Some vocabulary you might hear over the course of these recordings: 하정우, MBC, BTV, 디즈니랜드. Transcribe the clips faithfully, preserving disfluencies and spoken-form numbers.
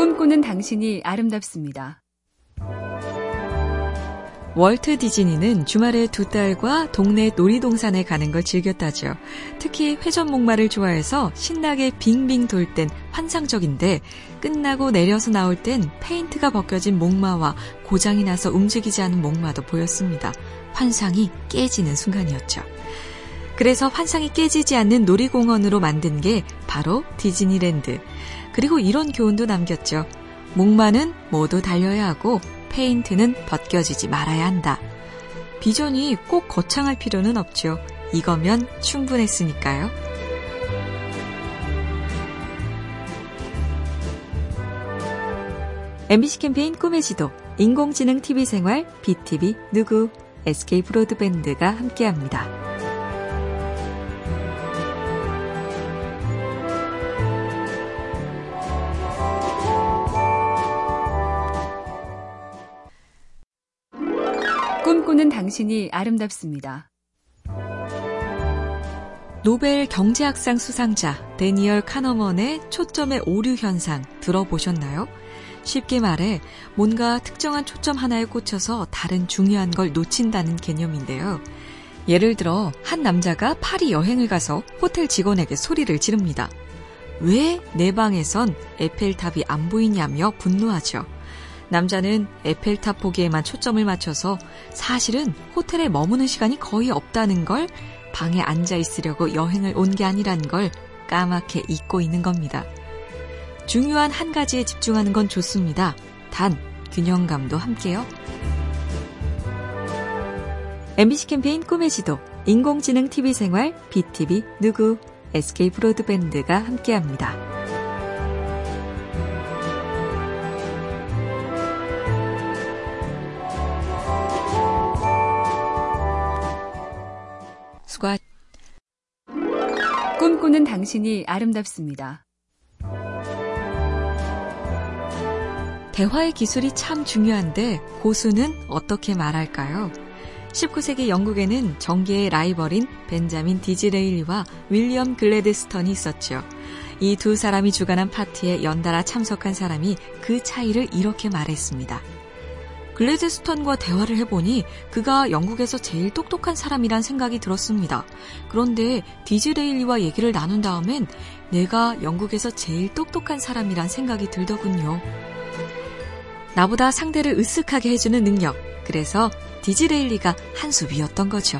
꿈꾸는 당신이 아름답습니다. 월트 디즈니는 주말에 두 딸과 동네 놀이동산에 가는 걸 즐겼다죠. 특히 회전목마를 좋아해서 신나게 빙빙 돌 땐 환상적인데 끝나고 내려서 나올 땐 페인트가 벗겨진 목마와 고장이 나서 움직이지 않은 목마도 보였습니다. 환상이 깨지는 순간이었죠. 그래서 환상이 깨지지 않는 놀이공원으로 만든 게 바로 디즈니랜드. 그리고 이런 교훈도 남겼죠. 목마는 모두 달려야 하고 페인트는 벗겨지지 말아야 한다. 비전이 꼭 거창할 필요는 없죠. 이거면 충분했으니까요. 엠비씨 캠페인 꿈의 지도, 인공지능 티비 생활, 비티비 누구, 에스케이 브로드밴드가 함께합니다. 꿈꾸는 당신이 아름답습니다. 노벨 경제학상 수상자 데니얼 카너먼의 초점의 오류 현상 들어보셨나요? 쉽게 말해 뭔가 특정한 초점 하나에 꽂혀서 다른 중요한 걸 놓친다는 개념인데요. 예를 들어 한 남자가 파리 여행을 가서 호텔 직원에게 소리를 지릅니다. 왜 내 방에선 에펠탑이 안 보이냐며 분노하죠. 남자는 에펠탑 보기에만 초점을 맞춰서 사실은 호텔에 머무는 시간이 거의 없다는 걸, 방에 앉아 있으려고 여행을 온 게 아니란 걸 까맣게 잊고 있는 겁니다. 중요한 한 가지에 집중하는 건 좋습니다. 단, 균형감도 함께요. 엠비씨 캠페인 꿈의 지도, 인공지능 티비 생활, 비티비 누구, 에스케이 브로드밴드가 함께합니다. 꿈꾸는 당신이 아름답습니다. 대화의 기술이 참 중요한데 고수는 어떻게 말할까요? 십구 세기 영국에는 정계의 라이벌인 벤자민 디즈레일리와 윌리엄 글래드스턴이 있었죠. 이 두 사람이 주관한 파티에 연달아 참석한 사람이 그 차이를 이렇게 말했습니다. 글래드스턴과 대화를 해보니 그가 영국에서 제일 똑똑한 사람이란 생각이 들었습니다. 그런데 디즈레일리와 얘기를 나눈 다음엔 내가 영국에서 제일 똑똑한 사람이란 생각이 들더군요. 나보다 상대를 으쓱하게 해주는 능력. 그래서 디즈레일리가 한 수 위였던 거죠.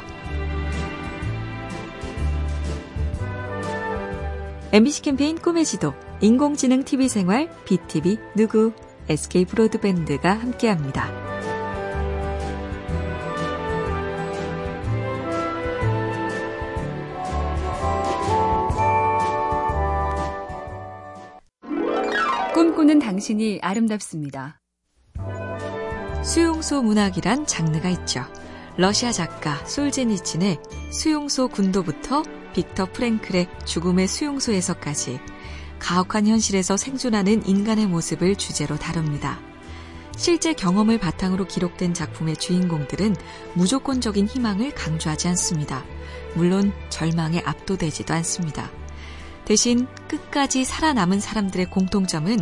엠비씨 캠페인 꿈의 지도, 인공지능 티비 생활, 비티비 누구, 에스케이 브로드밴드가 함께합니다. 꿈꾸는 당신이 아름답습니다. 수용소 문학이란 장르가 있죠. 러시아 작가 솔제니친의 수용소 군도부터 빅터 프랭클의 죽음의 수용소에서까지 가혹한 현실에서 생존하는 인간의 모습을 주제로 다룹니다. 실제 경험을 바탕으로 기록된 작품의 주인공들은 무조건적인 희망을 강조하지 않습니다. 물론 절망에 압도되지도 않습니다. 대신 끝까지 살아남은 사람들의 공통점은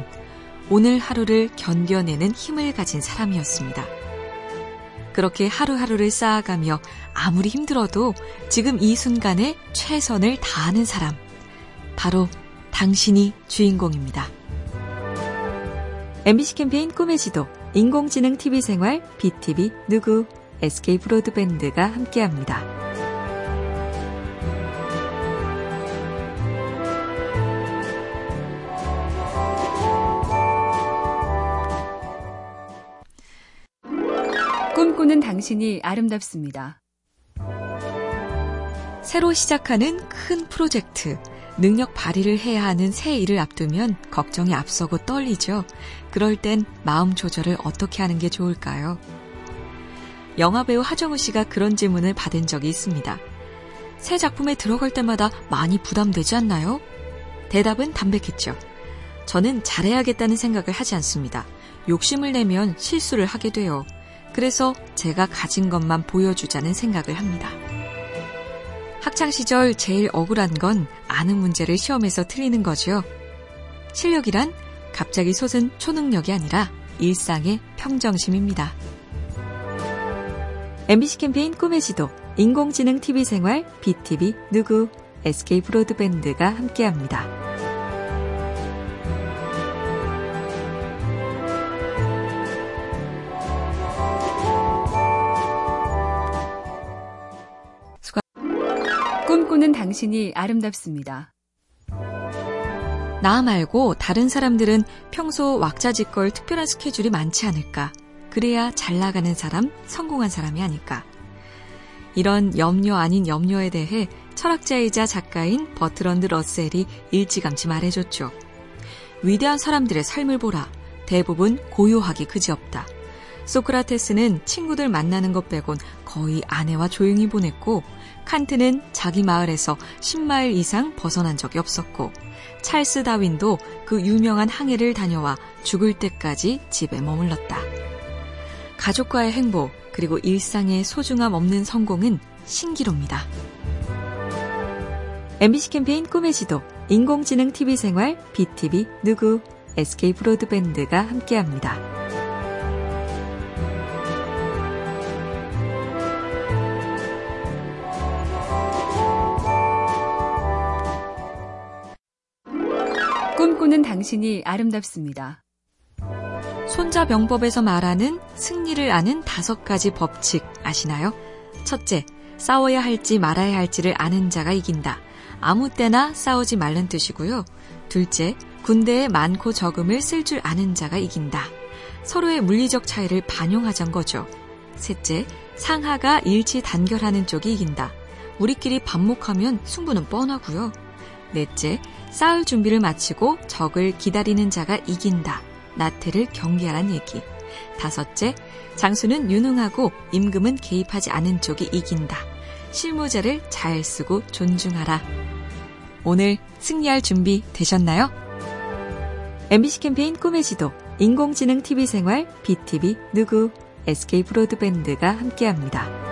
오늘 하루를 견뎌내는 힘을 가진 사람이었습니다. 그렇게 하루하루를 쌓아가며 아무리 힘들어도 지금 이 순간에 최선을 다하는 사람, 바로 당신이 주인공입니다. 엠비씨 캠페인 꿈의 지도, 인공지능 티비 생활, 비티비 누구, 에스케이 브로드밴드가 함께합니다. 꿈꾸는 당신이 아름답습니다. 새로 시작하는 큰 프로젝트, 능력 발휘를 해야 하는 새 일을 앞두면 걱정이 앞서고 떨리죠. 그럴 땐 마음 조절을 어떻게 하는 게 좋을까요? 영화배우 하정우 씨가 그런 질문을 받은 적이 있습니다. 새 작품에 들어갈 때마다 많이 부담되지 않나요? 대답은 담백했죠. 저는 잘해야겠다는 생각을 하지 않습니다. 욕심을 내면 실수를 하게 돼요. 그래서 제가 가진 것만 보여주자는 생각을 합니다. 학창시절 제일 억울한 건 아는 문제를 시험에서 틀리는 거죠. 실력이란 갑자기 솟은 초능력이 아니라 일상의 평정심입니다. 엠비씨 캠페인 꿈의 지도, 인공지능 티비 생활, 비티비 누구, 에스케이 브로드밴드가 함께합니다. 꿈꾸는 당신이 아름답습니다. 나 말고 다른 사람들은 평소 왁자지껄 특별한 스케줄이 많지 않을까. 그래야 잘 나가는 사람, 성공한 사람이 아닐까. 이런 염려 아닌 염려에 대해 철학자이자 작가인 버트런드 러셀이 일찌감치 말해줬죠. 위대한 사람들의 삶을 보라. 대부분 고요하기 그지없다. 소크라테스는 친구들 만나는 것 빼곤 거의 아내와 조용히 보냈고, 칸트는 자기 마을에서 십 마일 이상 벗어난 적이 없었고, 찰스 다윈도 그 유명한 항해를 다녀와 죽을 때까지 집에 머물렀다. 가족과의 행복, 그리고 일상의 소중함 없는 성공은 신기록입니다. 엠비씨 캠페인 꿈의 지도, 인공지능 티비 생활, 비티비 누구, 에스케이 브로드밴드가 함께합니다. 꿈꾸는 당신이 아름답습니다. 손자병법에서 말하는 승리를 아는 다섯 가지 법칙 아시나요? 첫째, 싸워야 할지 말아야 할지를 아는 자가 이긴다. 아무 때나 싸우지 말란 뜻이고요. 둘째, 군대에 많고 적음을 쓸 줄 아는 자가 이긴다. 서로의 물리적 차이를 반영하자는 거죠. 셋째, 상하가 일치 단결하는 쪽이 이긴다. 우리끼리 반목하면 승부는 뻔하고요. 넷째, 싸울 준비를 마치고 적을 기다리는 자가 이긴다. 나태를 경계하란 얘기. 다섯째, 장수는 유능하고 임금은 개입하지 않은 쪽이 이긴다. 실무자를 잘 쓰고 존중하라. 오늘 승리할 준비 되셨나요? 엠비씨 캠페인 꿈의 지도, 인공지능 티비 생활, 비티비 누구, 에스케이 브로드밴드가 함께합니다.